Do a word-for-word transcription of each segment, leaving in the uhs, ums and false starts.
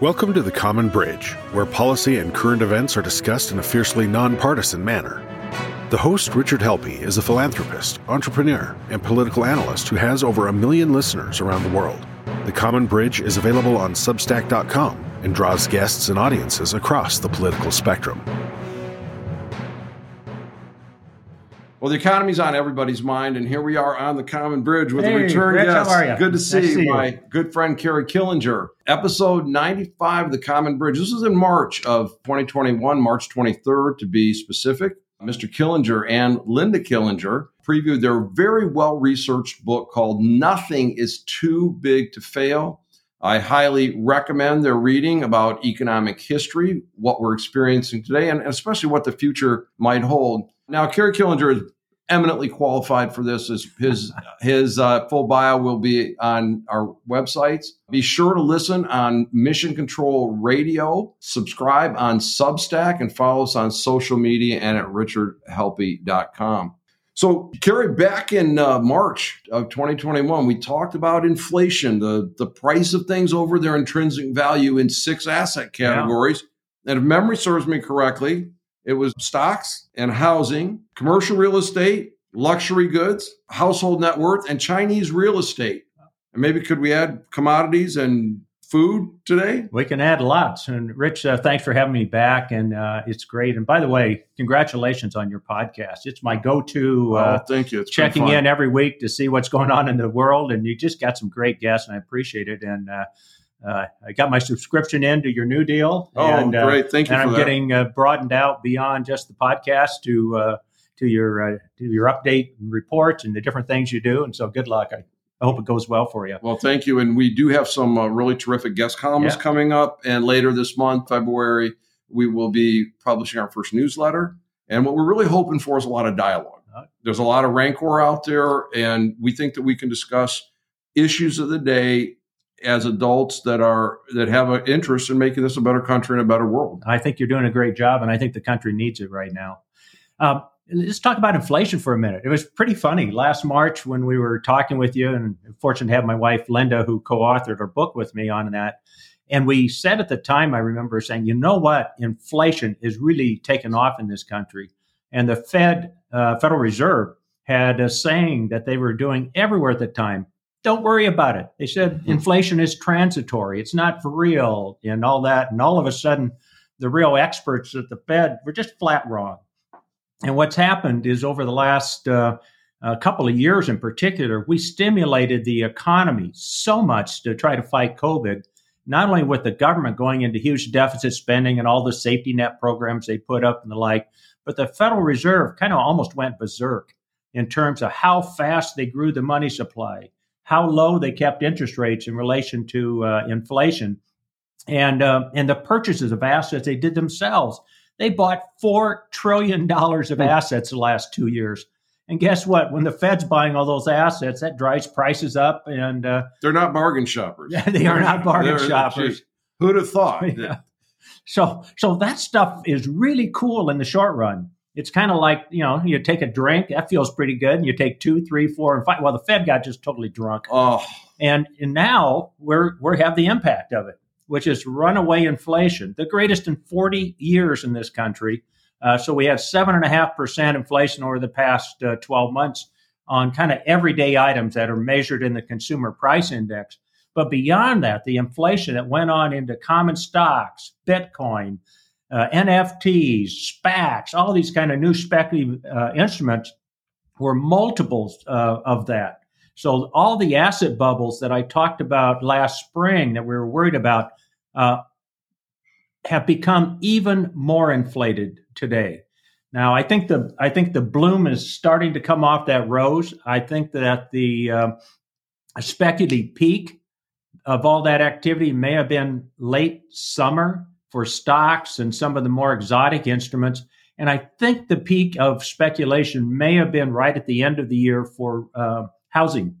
Welcome to The Common Bridge, where policy and current events are discussed in a fiercely nonpartisan manner. The host, Richard Helpy, is a philanthropist, entrepreneur, and political analyst who has over a million listeners around the world. The Common Bridge is available on Substack dot com and draws guests and audiences across the political spectrum. Well, the economy's on everybody's mind, and here we are on the Common Bridge with hey, a return Rich, guest. How are you? Good to see, nice to see my you. Good friend Kerry Killinger. Episode ninety-five of the Common Bridge. This is in March of twenty twenty-one, March twenty-third to be specific. Mister Killinger and Linda Killinger previewed their very well-researched book called Nothing Is Too Big to Fail. I highly recommend their reading about economic history, what we're experiencing today, and especially what the future might hold. Now, Kerry Killinger is eminently qualified for this. His his, his uh, full bio will be on our websites. Be sure to listen on Mission Control Radio, subscribe on Substack, and follow us on social media and at richard helpy dot com. So, Kerry, back in uh, March of twenty twenty-one, we talked about inflation, the, the price of things over their intrinsic value in six asset categories. Yeah. And if memory serves me correctly, it was stocks and housing, commercial real estate, luxury goods, household net worth, and Chinese real estate. And maybe could we add commodities and food today? We can add lots. And Rich, uh, thanks for having me back. And uh, it's great. And by the way, congratulations on your podcast. It's my go-to. Uh, oh, thank you. It's checking in every week to see what's going on in the world. And you just got some great guests, and I appreciate it. And uh Uh, I got my subscription in to your new deal. Oh, and, uh, great. Thank you and for I'm that. Getting uh, broadened out beyond just the podcast to uh, to your uh, to your update and reports and the different things you do. And so good luck. I, I hope it goes well for you. Well, thank you. And we do have some uh, really terrific guest columns yeah. coming up. And later this month, February, we will be publishing our first newsletter. And what we're really hoping for is a lot of dialogue. Uh, There's a lot of rancor out there, and we think that we can discuss issues of the day as adults that are that have an interest in making this a better country and a better world. I think you're doing a great job, and I think the country needs it right now. Um, let's talk about inflation for a minute. It was pretty funny last March when we were talking with you, and I'm fortunate to have my wife Linda, who co-authored her book with me on that. And we said at the time, I remember saying, "You know what? Inflation is really taken off in this country," and the Fed, uh, Federal Reserve, had a saying that they were doing everywhere at the time. Don't worry about it. They said inflation is transitory. It's not for real and all that. And all of a sudden, the real experts at the Fed were just flat wrong. And what's happened is over the last uh, uh, couple of years in particular, we stimulated the economy so much to try to fight COVID, not only with the government going into huge deficit spending and all the safety net programs they put up and the like, but the Federal Reserve kind of almost went berserk in terms of how fast they grew the money supply, how low they kept interest rates in relation to uh, inflation, and uh, and the purchases of assets they did themselves. They bought four trillion dollars of assets the last two years. And guess what? When the Fed's buying all those assets, that drives prices up. And uh, they're not bargain shoppers. they are not bargain they're, shoppers. Geez, who'd have thought? Yeah. That- so, so that stuff is really cool in the short run. It's kind of like, you know, you take a drink, that feels pretty good. And you take two, three, four, and five. Well, the Fed got just totally drunk. Oh. And, and now we're we have the impact of it, which is runaway inflation, the greatest in forty years in this country. Uh, so we have seven point five percent inflation over the past uh, twelve months on kind of everyday items that are measured in the Consumer Price Index. But beyond that, the inflation that went on into common stocks, Bitcoin, Uh, N F Ts, SPACs, all these kind of new speculative uh, instruments were multiples uh, of that. So all the asset bubbles that I talked about last spring that we were worried about uh, have become even more inflated today. Now, I think the I think the bloom is starting to come off that rose. I think that the uh, speculative peak of all that activity may have been late summer for stocks and some of the more exotic instruments. And I think the peak of speculation may have been right at the end of the year for uh, housing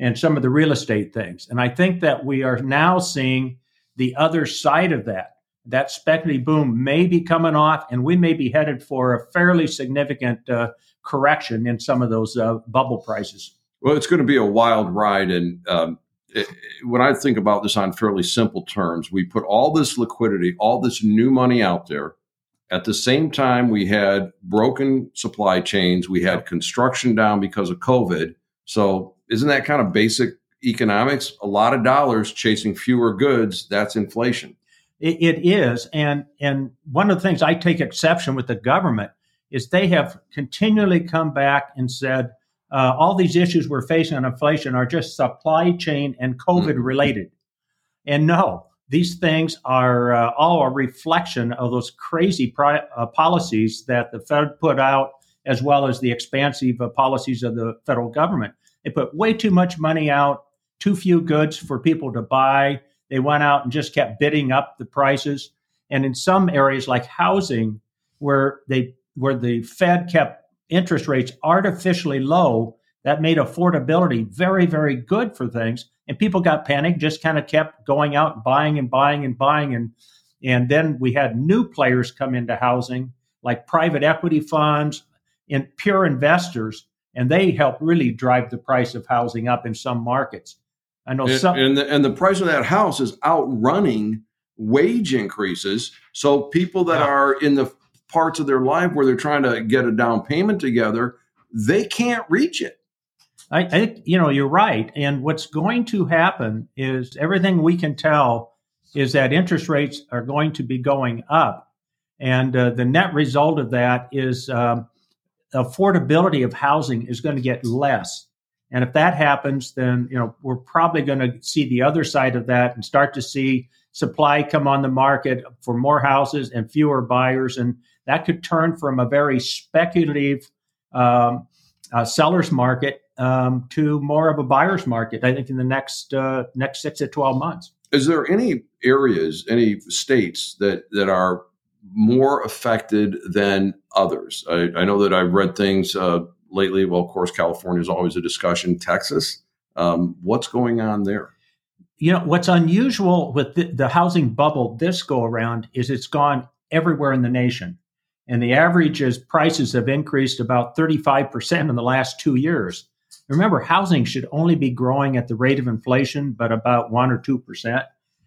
and some of the real estate things. And I think that we are now seeing the other side of that. That speculative boom may be coming off, and we may be headed for a fairly significant uh, correction in some of those uh, bubble prices. Well, it's going to be a wild ride, and um, when I think about this on fairly simple terms, we put all this liquidity, all this new money out there. At the same time, we had broken supply chains. We had construction down because of COVID. So isn't that kind of basic economics? A lot of dollars chasing fewer goods. That's inflation. It, it is. And, and one of the things I take exception with the government is they have continually come back and said, uh, all these issues we're facing on inflation are just supply chain and COVID related. Mm-hmm. And no. These things are uh, all a reflection of those crazy pri- uh, policies that the Fed put out, as well as the expansive uh, policies of the federal government. They put way too much money out, too few goods for people to buy. They went out and just kept bidding up the prices. And in some areas like housing, where they where the Fed kept interest rates artificially low, that made affordability very, very good for things. And people got panicked, just kind of kept going out and buying and buying and buying. And and then we had new players come into housing, like private equity funds and pure investors. And they helped really drive the price of housing up in some markets. I know and, some. And the, and the price of that house is outrunning wage increases. So people that yeah. are in the parts of their life where they're trying to get a down payment together, they can't reach it. I think, you know, you're right. And what's going to happen is everything we can tell is that interest rates are going to be going up. And uh, the net result of that is um, affordability of housing is going to get less. And if that happens, then, you know, we're probably going to see the other side of that and start to see supply come on the market for more houses and fewer buyers. And that could turn from a very speculative um, uh, seller's market Um, to more of a buyer's market, I think, in the next uh, next six to twelve months. Is there any areas, any states that, that are more affected than others? I, I know that I've read things uh, lately. Well, of course, California is always a discussion. Texas, um, what's going on there? You know, what's unusual with the, the housing bubble this go around is it's gone everywhere in the nation. And the average is prices have increased about thirty-five percent in the last two years. Remember, housing should only be growing at the rate of inflation, but about one or two percent.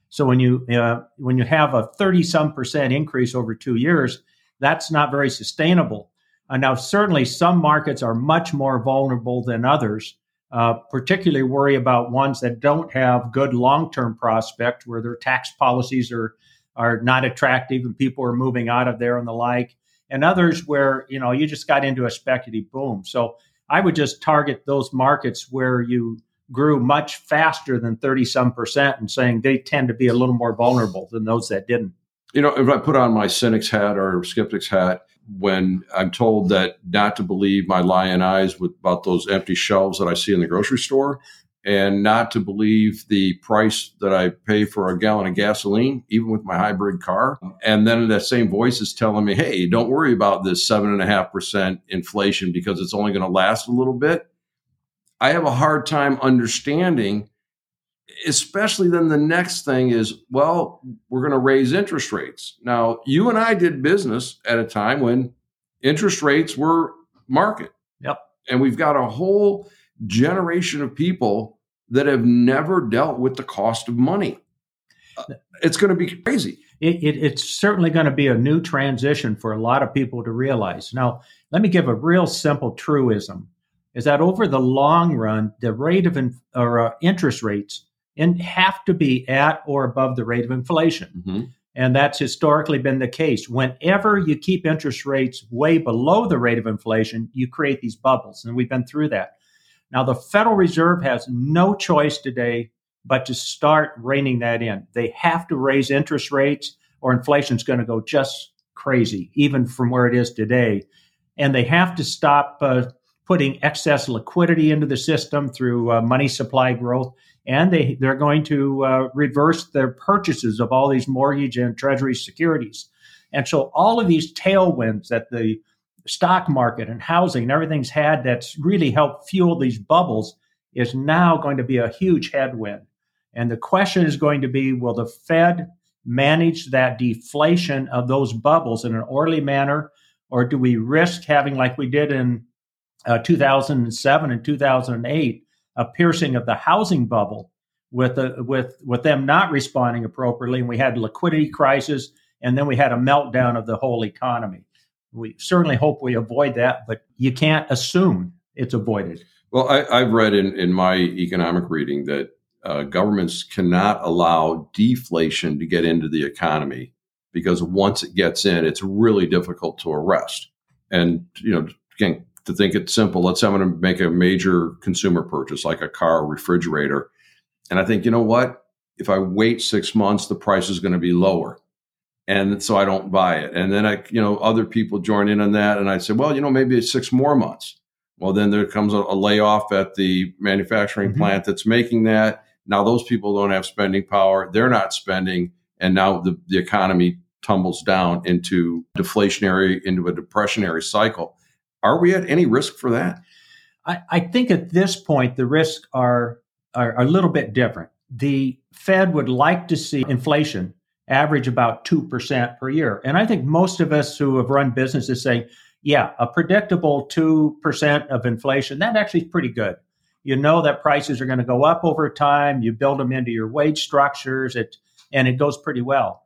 So when you uh, when you have a thirty some percent increase over two years, that's not very sustainable. Uh, now, certainly some markets are much more vulnerable than others, uh, particularly worry about ones that don't have good long-term prospect, where their tax policies are are not attractive and people are moving out of there and the like, and others where, you know, you just got into a speculative boom. So I would just target those markets where you grew much faster than thirty some percent and saying they tend to be a little more vulnerable than those that didn't. You know, if I put on my cynic's hat or skeptic's hat, when I'm told that not to believe my lion eyes with about those empty shelves that I see in the grocery store, and not to believe the price that I pay for a gallon of gasoline, even with my hybrid car. And then that same voice is telling me, hey, don't worry about this seven point five percent inflation because it's only going to last a little bit. I have a hard time understanding, especially then the next thing is, well, we're going to raise interest rates. Now, you and I did business at a time when interest rates were market. Yep. And we've got a whole generation of people that have never dealt with the cost of money. Uh, it's going to be crazy. It, it, it's certainly going to be a new transition for a lot of people to realize. Now, let me give a real simple truism, is that over the long run, the rate of in, or uh, interest rates in, have to be at or above the rate of inflation. Mm-hmm. And that's historically been the case. Whenever you keep interest rates way below the rate of inflation, you create these bubbles. And we've been through that. Now, the Federal Reserve has no choice today but to start reining that in. They have to raise interest rates or inflation is going to go just crazy, even from where it is today. And they have to stop uh, putting excess liquidity into the system through uh, money supply growth. And they, they're going to uh, reverse their purchases of all these mortgage and treasury securities. And so all of these tailwinds that the stock market and housing and everything's had that's really helped fuel these bubbles is now going to be a huge headwind. And the question is going to be, will the Fed manage that deflation of those bubbles in an orderly manner, or do we risk having, like we did in uh, two thousand seven and two thousand eight, a piercing of the housing bubble with a, with with them not responding appropriately, and we had a liquidity crisis, and then we had a meltdown of the whole economy. We certainly hope we avoid that, but you can't assume it's avoided. Well, I, I've read in, in my economic reading that uh, governments cannot allow deflation to get into the economy, because once it gets in, it's really difficult to arrest. And, you know, again, to think it's simple, let's say I'm going to make a major consumer purchase like a car or refrigerator. And I think, you know what? If I wait six months, the price is going to be lower. And so I don't buy it. And then I, you know, other people join in on that. And I say, well, you know, maybe it's six more months. Well, then there comes a, a layoff at the manufacturing mm-hmm. plant that's making that. Now those people don't have spending power. They're not spending. And now the, the economy tumbles down into deflationary, into a depressionary cycle. Are we at any risk for that? I, I think at this point, the risks are, are a little bit different. The Fed would like to see inflation average about two percent per year. And I think most of us who have run businesses say, yeah, a predictable two percent of inflation, that actually is pretty good. You know that prices are going to go up over time. You build them into your wage structures, it, and it goes pretty well.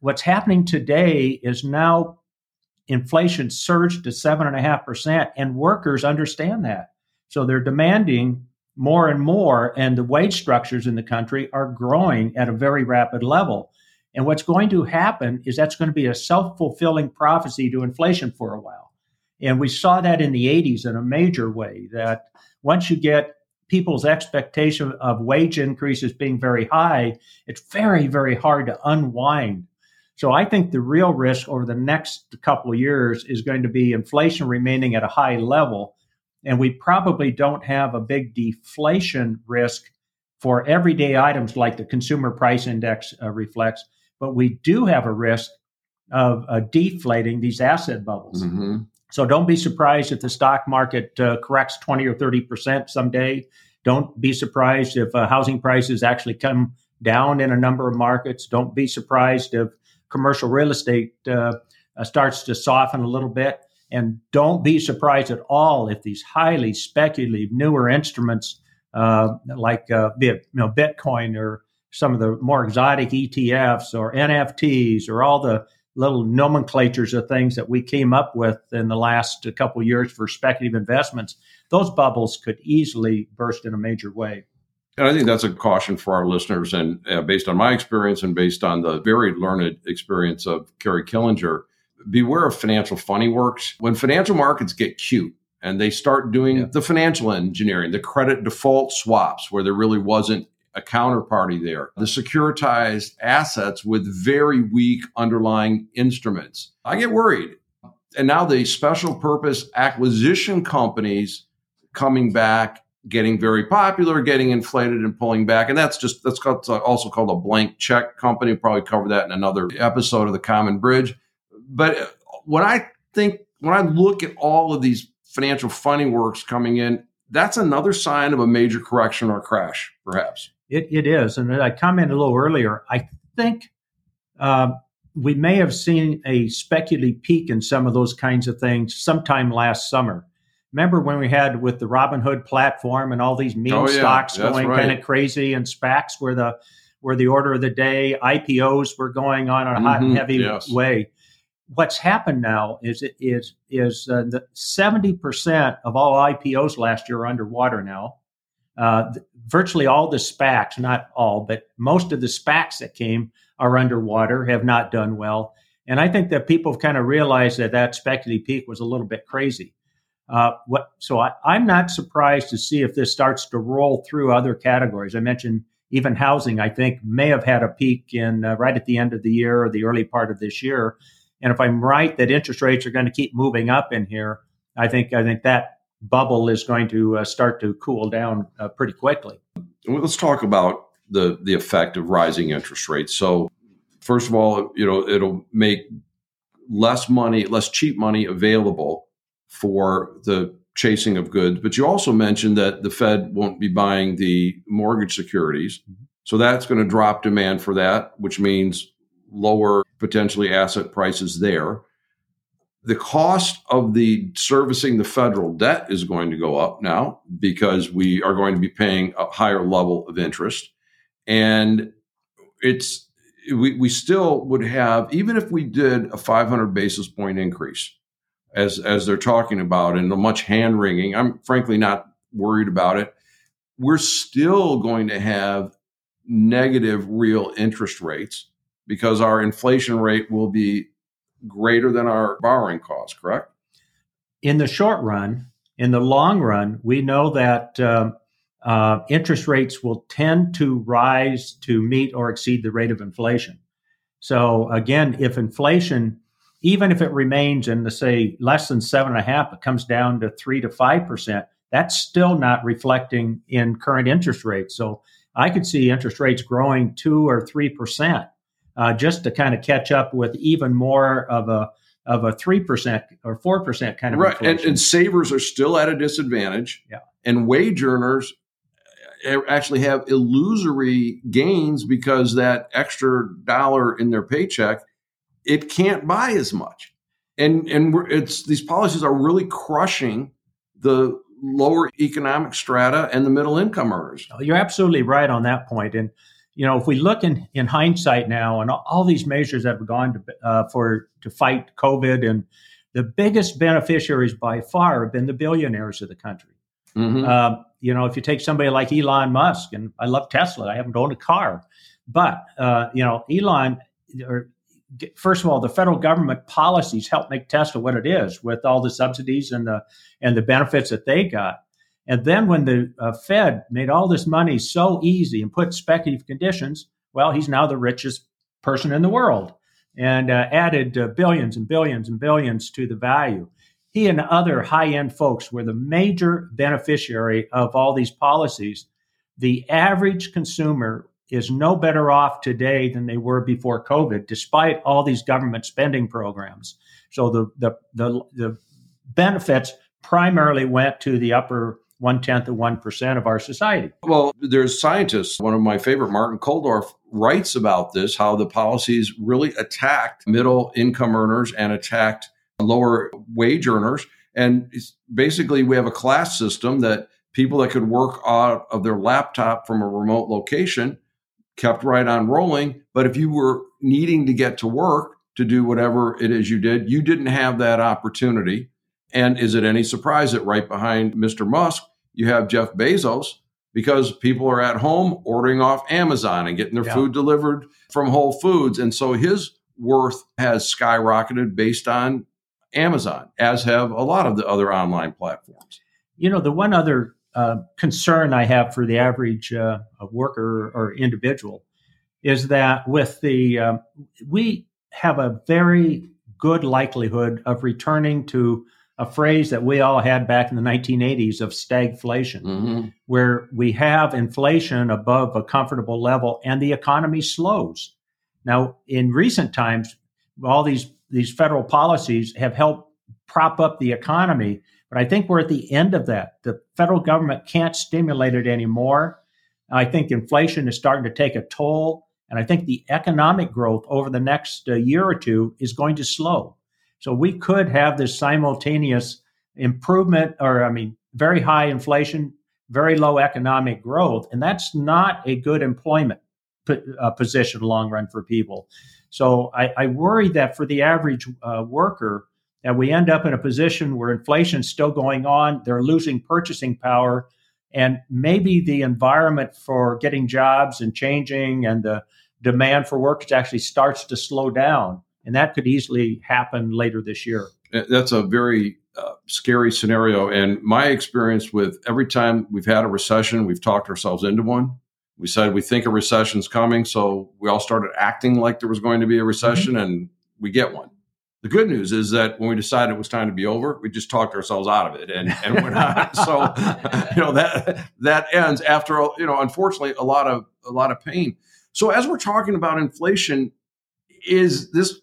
What's happening today is now inflation surged to seven point five percent, and workers understand that. So they're demanding more and more, and the wage structures in the country are growing at a very rapid level. And what's going to happen is that's going to be a self-fulfilling prophecy to inflation for a while. And we saw that in the eighties in a major way, that once you get people's expectation of wage increases being very high, it's very, very hard to unwind. So I think the real risk over the next couple of years is going to be inflation remaining at a high level. And we probably don't have a big deflation risk for everyday items like the consumer price index uh, reflects. But we do have a risk of uh, deflating these asset bubbles. Mm-hmm. So don't be surprised if the stock market uh, corrects twenty or thirty percent someday. Don't be surprised if uh, housing prices actually come down in a number of markets. Don't be surprised if commercial real estate uh, uh, starts to soften a little bit. And don't be surprised at all if these highly speculative newer instruments uh, like uh, you know, Bitcoin or some of the more exotic E T Fs or N F Ts or all the little nomenclatures of things that we came up with in the last couple of years for speculative investments, those bubbles could easily burst in a major way. And I think that's a caution for our listeners. And uh, based on my experience and based on the very learned experience of Kerry Killinger, beware of financial funny works. When financial markets get cute and they start doing yeah. the financial engineering, the credit default swaps where there really wasn't a counterparty there, the securitized assets with very weak underlying instruments, I get worried. And now the special purpose acquisition companies coming back, getting very popular, getting inflated and pulling back. And that's just, that's called, also called a blank check company. Probably cover that in another episode of The Common Bridge. But when I think, when I look at all of these financial funding works coming in, that's another sign of a major correction or crash, perhaps. It, it is. And I commented a little earlier, I think uh, we may have seen a speculative peak in some of those kinds of things sometime last summer. Remember when we had with the Robinhood platform and all these meme oh, yeah, stocks going right. kind of crazy, and SPACs were the, were the order of the day, I P Os were going on in a hot mm-hmm, and heavy yes. way. What's happened now is it is is uh, the seventy percent of all I P Os last year are underwater now. Uh, th- virtually all the SPACs, not all, but most of the SPACs that came are underwater, have not done well. And I think that people have kind of realized that that speculative peak was a little bit crazy. Uh, what, so I, I'm not surprised to see if this starts to roll through other categories. I mentioned even housing, I think, may have had a peak in uh, right at the end of the year or the early part of this year. And if I'm right that interest rates are going to keep moving up in here, I think I think that bubble is going to uh, start to cool down uh, pretty quickly. Well, let's talk about the the effect of rising interest rates. So, first of all, you know, it'll make less money, less cheap money available for the chasing of goods. But you also mentioned that the Fed won't be buying the mortgage securities, so that's going to drop demand for that, which means lower potentially asset prices there. The cost of the servicing the federal debt is going to go up now because we are going to be paying a higher level of interest. And it's we we still would have, even if we did a five hundred basis point increase, as as they're talking about, and the much hand wringing, I'm frankly not worried about it. We're still going to have negative real interest rates because our inflation rate will be greater than our borrowing costs, correct? In the short run. In the long run, we know that uh, uh, interest rates will tend to rise to meet or exceed the rate of inflation. So again, if inflation, even if it remains in the, say, less than seven and a half, it comes down to three to five percent, that's still not reflecting in current interest rates. So I could see interest rates growing two or three percent uh, just to kind of catch up with even more of a of a three percent or four percent kind of inflation. Right, and, and savers are still at a disadvantage. Yeah. And wage earners actually have illusory gains because that extra dollar in their paycheck, it can't buy as much. And and we're, it's these policies are really crushing the lower economic strata and the middle income earners. You're absolutely right on that point. And, you know, if we look in, in hindsight now, and all, all these measures that have gone to, uh, for to fight COVID, and the biggest beneficiaries by far have been the billionaires of the country. Mm-hmm. Um, you know, if you take somebody like Elon Musk, and I love Tesla, I haven't owned a car, but uh, you know, Elon, or, first of all, the federal government policies helped make Tesla what it is, with all the subsidies and the and the benefits that they got. And then when the uh, Fed made all this money so easy and put speculative conditions, well, he's now the richest person in the world, and uh, added uh, billions and billions and billions to the value. He and other high-end folks were the major beneficiary of all these policies. The average consumer is no better off today than they were before COVID, despite all these government spending programs. So the the the, the benefits primarily went to the upper one-tenth of one percent of our society. Well, there's scientists. One of my favorite, Martin Koldorf, writes about this, how the policies really attacked middle income earners and attacked lower wage earners. And basically, we have a class system that people that could work out of their laptop from a remote location kept right on rolling. But if you were needing to get to work to do whatever it is you did, you didn't have that opportunity. And is it any surprise that right behind Mister Musk, you have Jeff Bezos, because people are at home ordering off Amazon and getting their yeah. food delivered from Whole Foods. And so his worth has skyrocketed based on Amazon, as have a lot of the other online platforms. You know, the one other uh, concern I have for the average uh, worker or individual is that with the, uh, we have a very good likelihood of returning to a phrase that we all had back in the nineteen eighties of stagflation, mm-hmm. where we have inflation above a comfortable level and the economy slows. Now, in recent times, all these, these federal policies have helped prop up the economy, but I think we're at the end of that. The federal government can't stimulate it anymore. I think inflation is starting to take a toll, and I think the economic growth over the next uh, year or two is going to slow. So we could have this simultaneous improvement, or I mean, very high inflation, very low economic growth, and that's not a good employment p- uh, position long run for people. So I, I worry that for the average uh, worker, that we end up in a position where inflation's still going on, they're losing purchasing power, and maybe the environment for getting jobs and changing and the demand for work actually starts to slow down. And that could easily happen later this year. That's a very uh, scary scenario. And my experience with every time we've had a recession, we've talked ourselves into one. We said we think a recession's coming, so we all started acting like there was going to be a recession, mm-hmm. and we get one. The good news is that when we decided it was time to be over, we just talked ourselves out of it and, and went on. So, you know, that that ends after, you know, unfortunately, a lot of a lot of pain. So as we're talking about inflation, is this?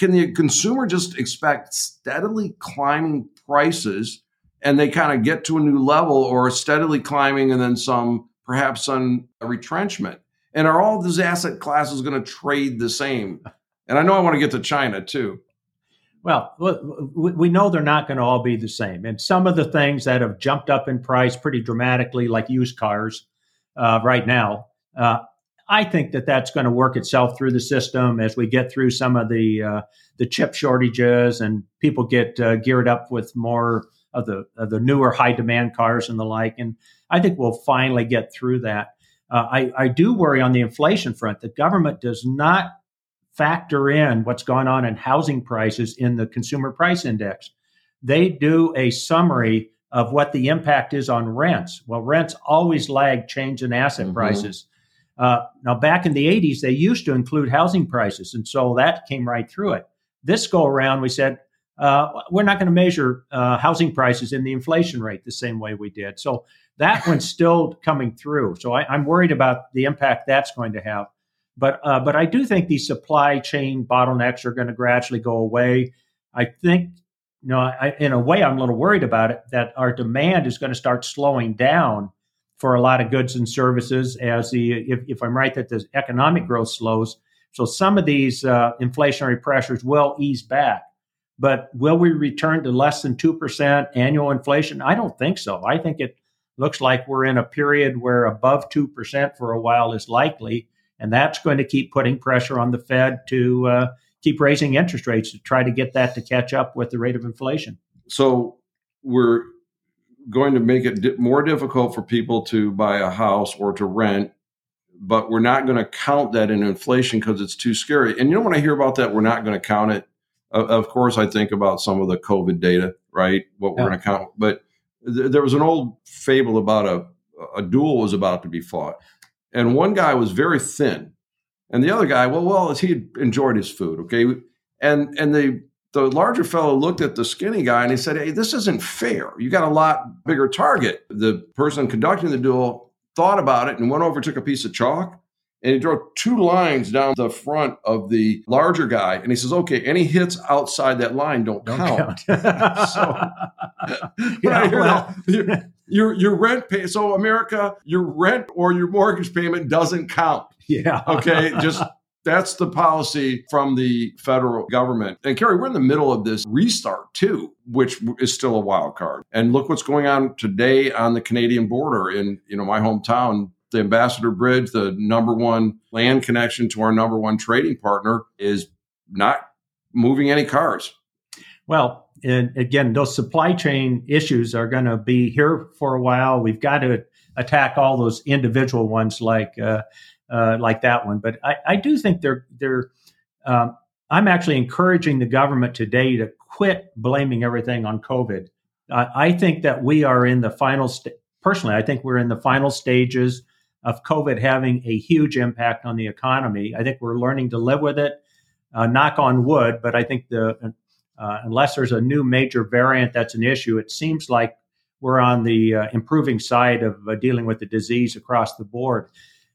Can the consumer just expect steadily climbing prices and they kind of get to a new level, or steadily climbing and then some, perhaps some retrenchment? And are all these asset classes going to trade the same? And I know I want to get to China too. Well, we know they're not going to all be the same. And some of the things that have jumped up in price pretty dramatically, like used cars uh, right now, uh, I think that that's going to work itself through the system as we get through some of the uh, the chip shortages and people get uh, geared up with more of the of the newer high demand cars and the like. And I think we'll finally get through that. Uh, I, I do worry on the inflation front. The government does not factor in what's going on in housing prices in the consumer price index. They do a summary of what the impact is on rents. Well, rents always lag change in asset mm-hmm. prices. Uh, now, back in the eighties, they used to include housing prices, and so that came right through it. This go around, we said, uh, we're not going to measure uh, housing prices in the inflation rate the same way we did. So that one's still coming through. So I, I'm worried about the impact that's going to have. But uh, but I do think these supply chain bottlenecks are going to gradually go away. I think, you know, I, in a way, I'm a little worried about it, that our demand is going to start slowing down for a lot of goods and services as the, if, if I'm right, that the economic growth slows. So some of these uh, inflationary pressures will ease back. But will we return to less than two percent annual inflation? I don't think so. I think it looks like we're in a period where above two percent for a while is likely. And that's going to keep putting pressure on the Fed to uh, keep raising interest rates to try to get that to catch up with the rate of inflation. So we're going to make it di- more difficult for people to buy a house or to rent, but we're not going to count that in inflation because it's too scary. And you know, when I hear about that, we're not going to count it. Uh, of course, I think about some of the COVID data, right? What we're yeah. going to count. But th- there was an old fable about a a duel was about to be fought. And one guy was very thin and the other guy, well, well, he enjoyed his food. Okay. And, and the, the larger fellow looked at the skinny guy and he said, hey, this isn't fair. You got a lot bigger target. The person conducting the duel thought about it and went over, took a piece of chalk and he drew two lines down the front of the larger guy. And he says, okay, any hits outside that line don't, don't count. count. So, yeah, well, Your your rent pay so America, your rent or your mortgage payment doesn't count. Yeah. Okay. Just that's the policy from the federal government. And Kerry, we're in the middle of this restart too, which is still a wild card. And look what's going on today on the Canadian border in you know my hometown, the Ambassador Bridge, the number one land connection to our number one trading partner, is not moving any cars. Well, and again, those supply chain issues are going to be here for a while. We've got to attack all those individual ones like uh, uh, like that one. But I, I do think they're they're. Um, I'm actually encouraging the government today to quit blaming everything on COVID. I, I think that we are in the final st- personally, I think we're in the final stages of COVID having a huge impact on the economy. I think we're learning to live with it. Uh, knock on wood, but I think the Uh, unless there's a new major variant that's an issue, it seems like we're on the uh, improving side of uh, dealing with the disease across the board.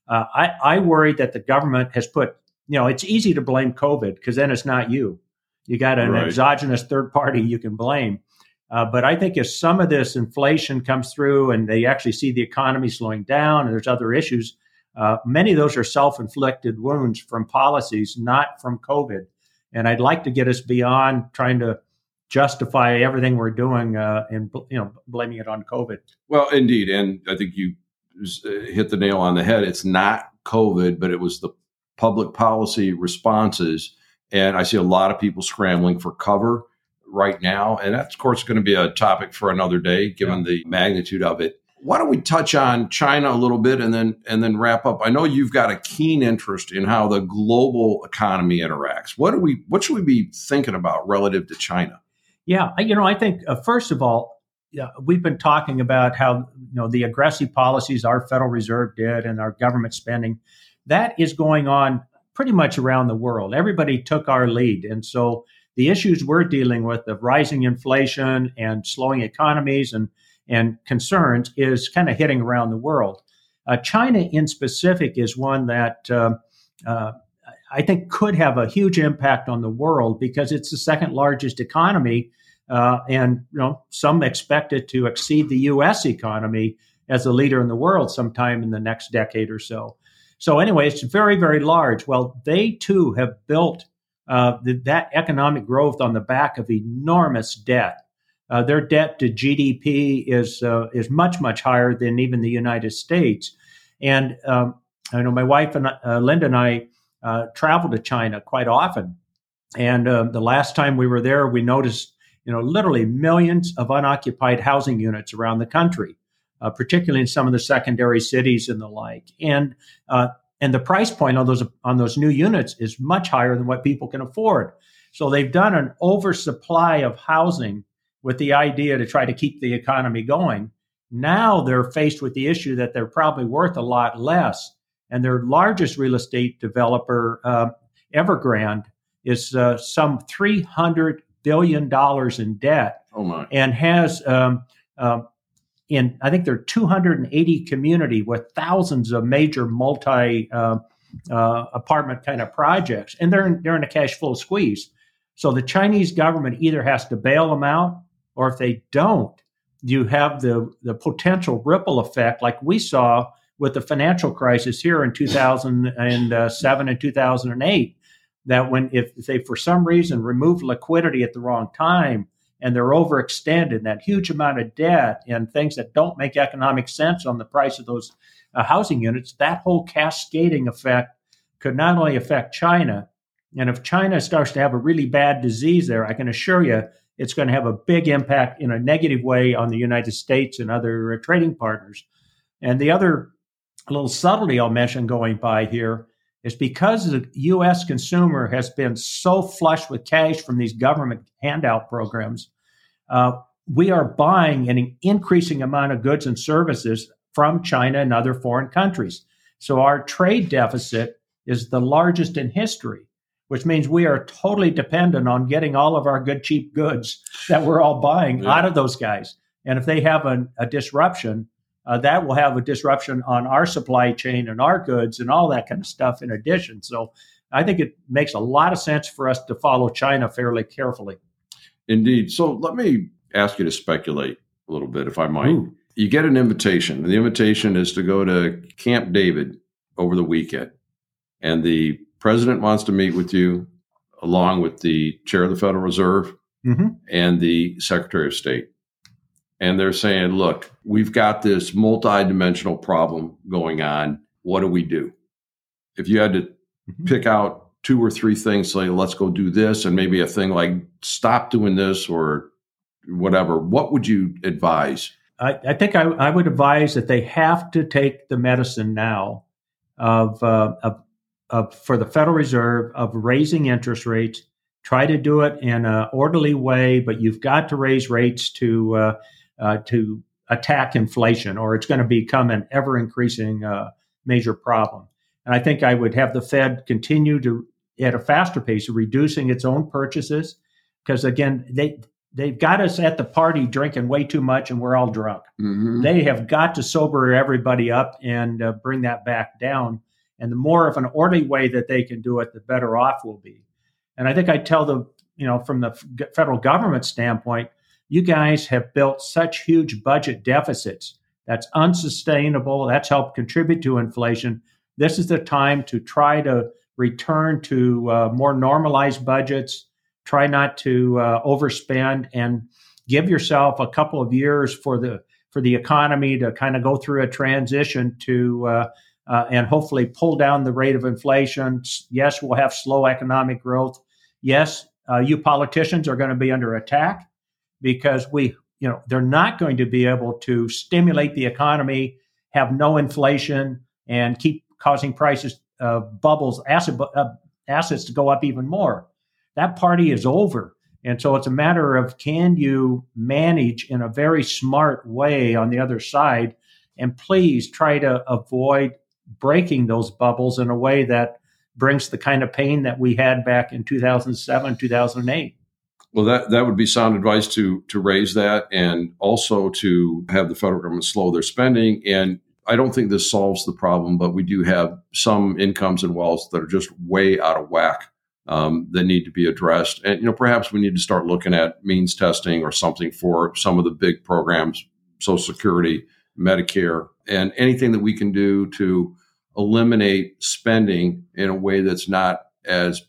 Uh, I, I worry that the government has put, you know, it's easy to blame COVID because then it's not you. You got an right. exogenous third party you can blame. Uh, but I think if some of this inflation comes through and they actually see the economy slowing down and there's other issues, uh, many of those are self-inflicted wounds from policies, not from COVID. And I'd like to get us beyond trying to justify everything we're doing uh, and you know blaming it on COVID. Well, indeed, and I think you hit the nail on the head. It's not COVID, but it was the public policy responses, and I see a lot of people scrambling for cover right now. And that's, of course, going to be a topic for another day, given yeah. the magnitude of it. Why don't we touch on China a little bit and then and then wrap up? I know you've got a keen interest in how the global economy interacts. What do we what should we be thinking about relative to China? Yeah, you know, I think uh, first of all, yeah, we've been talking about how you know the aggressive policies our Federal Reserve did and our government spending that is going on pretty much around the world. Everybody took our lead, and so the issues we're dealing with of rising inflation and slowing economies and and concerns is kind of hitting around the world. Uh, China in specific is one that uh, uh, I think could have a huge impact on the world because it's the second largest economy. Uh, and you know, some expect it to exceed the U S economy as a leader in the world sometime in the next decade or so. So anyway, it's very, very large. Well, they too have built uh, the, that economic growth on the back of enormous debt. Uh, their debt to G D P is uh, is much, much higher than even the United States. And um, I know my wife and uh, Linda and I uh, travel to China quite often. And uh, the last time we were there, we noticed, you know, literally millions of unoccupied housing units around the country, uh, particularly in some of the secondary cities and the like. And uh, and the price point on those on those new units is much higher than what people can afford. So they've done an oversupply of housing with the idea to try to keep the economy going. Now they're faced with the issue that they're probably worth a lot less. And their largest real estate developer, uh, Evergrande, is uh, some three hundred billion dollars in debt. Oh my. And has, um, uh, in I think there are two hundred eighty community with thousands of major multi uh, uh, apartment kind of projects. And they're in, they're in a cash flow squeeze. So the Chinese government either has to bail them out, or if they don't, you have the, the potential ripple effect like we saw with the financial crisis here in two thousand seven and two thousand eight, that when if they, for some reason, remove liquidity at the wrong time and they're overextended, that huge amount of debt and things that don't make economic sense on the price of those uh, housing units, that whole cascading effect could not only affect China. And if China starts to have a really bad disease there, I can assure you it's going to have a big impact in a negative way on the United States and other uh, trading partners. And the other a little subtlety I'll mention going by here is because the U S consumer has been so flush with cash from these government handout programs, uh, we are buying an increasing amount of goods and services from China and other foreign countries. So our trade deficit is the largest in history, which means we are totally dependent on getting all of our good, cheap goods that we're all buying yeah. out of those guys. And if they have a, a disruption, Uh, that will have a disruption on our supply chain and our goods and all that kind of stuff in addition. So I think it makes a lot of sense for us to follow China fairly carefully. Indeed. So let me ask you to speculate a little bit, if I might. Ooh. You get an invitation. The invitation is to go to Camp David over the weekend. And the president wants to meet with you, along with the chair of the Federal Reserve mm-hmm. and the Secretary of State. And they're saying, look, we've got this multidimensional problem going on. What do we do? If you had to mm-hmm. pick out two or three things, say, let's go do this, and maybe a thing like stop doing this or whatever, what would you advise? I, I think I, I would advise that they have to take the medicine now of, uh, of, of for the Federal Reserve of raising interest rates. Try to do it in an orderly way, but you've got to raise rates to uh, Uh, to attack inflation, or it's going to become an ever-increasing uh, major problem. And I think I would have the Fed continue to, at a faster pace, reducing its own purchases, because, again, they, they've got us at the party drinking way too much, and we're all drunk. Mm-hmm. They have got to sober everybody up and uh, bring that back down. And the more of an orderly way that they can do it, the better off we'll be. And I think I tell them, you know, from the f- federal government standpoint, you guys have built such huge budget deficits. That's unsustainable. That's helped contribute to inflation. This is the time to try to return to uh, more normalized budgets. Try not to uh, overspend, and give yourself a couple of years for the for the economy to kind of go through a transition to uh, uh, and hopefully pull down the rate of inflation. Yes, we'll have slow economic growth. Yes, uh, you politicians are going to be under attack, because we, you know, they're not going to be able to stimulate the economy, have no inflation, and keep causing prices uh, bubbles, asset, uh, assets to go up even more. That party is over. And so it's a matter of, can you manage in a very smart way on the other side? And please try to avoid breaking those bubbles in a way that brings the kind of pain that we had back in two thousand seven, two thousand eight. Well, that, that would be sound advice to to raise that, and also to have the federal government slow their spending. And I don't think this solves the problem, but we do have some incomes and wealths that are just way out of whack um, that need to be addressed. And, you know, perhaps we need to start looking at means testing or something for some of the big programs, Social Security, Medicare, and anything that we can do to eliminate spending in a way that's not as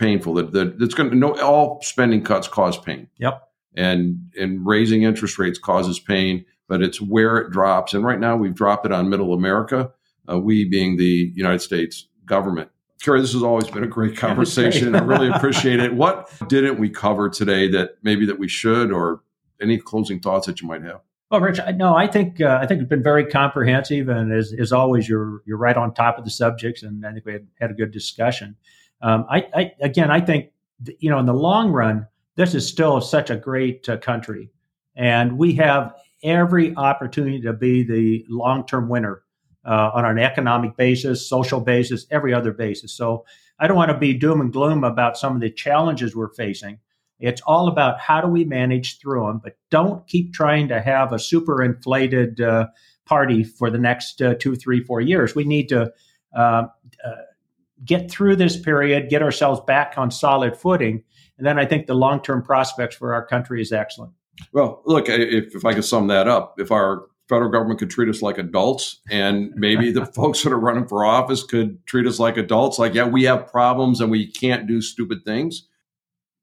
painful. That that it's going to no all spending cuts cause pain. Yep. And and raising interest rates causes pain, but it's where it drops. And right now we've dropped it on middle America. uh, we being the United States government. Kerry, this has always been a great conversation. I really appreciate it. What didn't we cover today that maybe that we should, or any closing thoughts that you might have? Well, Rich, no, I think uh, I think it's been very comprehensive, and as, as always, you're you're right on top of the subjects, and I think we had, had a good discussion. Um, I, I again, I think th- you know, in the long run, this is still such a great uh, country, and we have every opportunity to be the long-term winner uh, on an economic basis, social basis, every other basis. So I don't want to be doom and gloom about some of the challenges we're facing. It's all about how do we manage through them, but don't keep trying to have a super inflated uh, party for the next uh, two, three, four years. We need to uh, uh, get through this period, get ourselves back on solid footing, and then I think the long-term prospects for our country is excellent. Well, look, if, if I could sum that up, if our federal government could treat us like adults, and maybe the folks that are running for office could treat us like adults, like, yeah, we have problems and we can't do stupid things.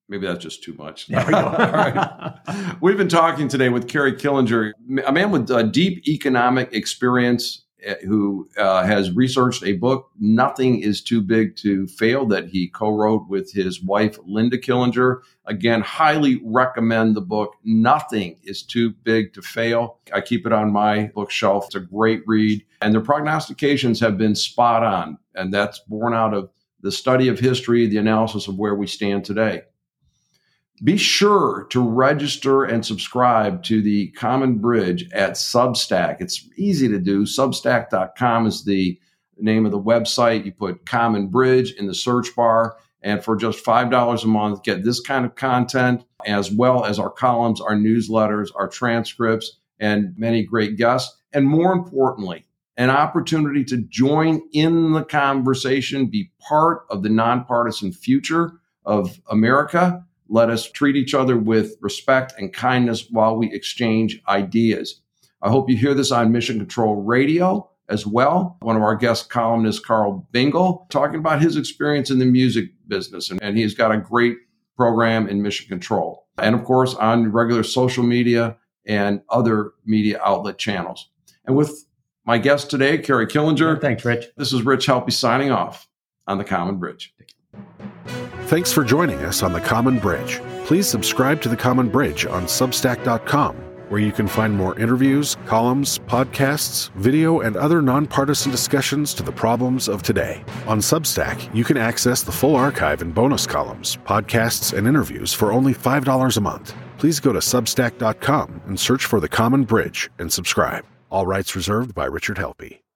Maybe that's just too much. There we go. All right. We've been talking today with Kerry Killinger, a man with a deep economic experience who uh, has researched a book, Nothing Is Too Big to Fail, that he co-wrote with his wife, Linda Killinger. Again, highly recommend the book, Nothing Is Too Big to Fail. I keep it on my bookshelf. It's a great read. And their prognostications have been spot on. And that's born out of the study of history, the analysis of where we stand today. Be sure to register and subscribe to the Common Bridge at Substack. It's easy to do. Substack dot com is the name of the website. You put Common Bridge in the search bar, and for just five dollars a month, get this kind of content, as well as our columns, our newsletters, our transcripts, and many great guests. And more importantly, an opportunity to join in the conversation, be part of the nonpartisan future of America. Let us treat each other with respect and kindness while we exchange ideas. I hope you hear this on Mission Control Radio as well. One of our guest columnists, Carl Bingle, talking about his experience in the music business, and, and he's got a great program in Mission Control. And of course, on regular social media and other media outlet channels. And with my guest today, Kerry Killinger. Thanks, Rich. This is Rich Helpy signing off on The Common Bridge. Thanks for joining us on The Common Bridge. Please subscribe to The Common Bridge on Substack dot com, where you can find more interviews, columns, podcasts, video, and other nonpartisan discussions to the problems of today. On Substack, you can access the full archive and bonus columns, podcasts, and interviews for only five dollars a month. Please go to Substack dot com and search for The Common Bridge and subscribe. All rights reserved by Richard Helpy.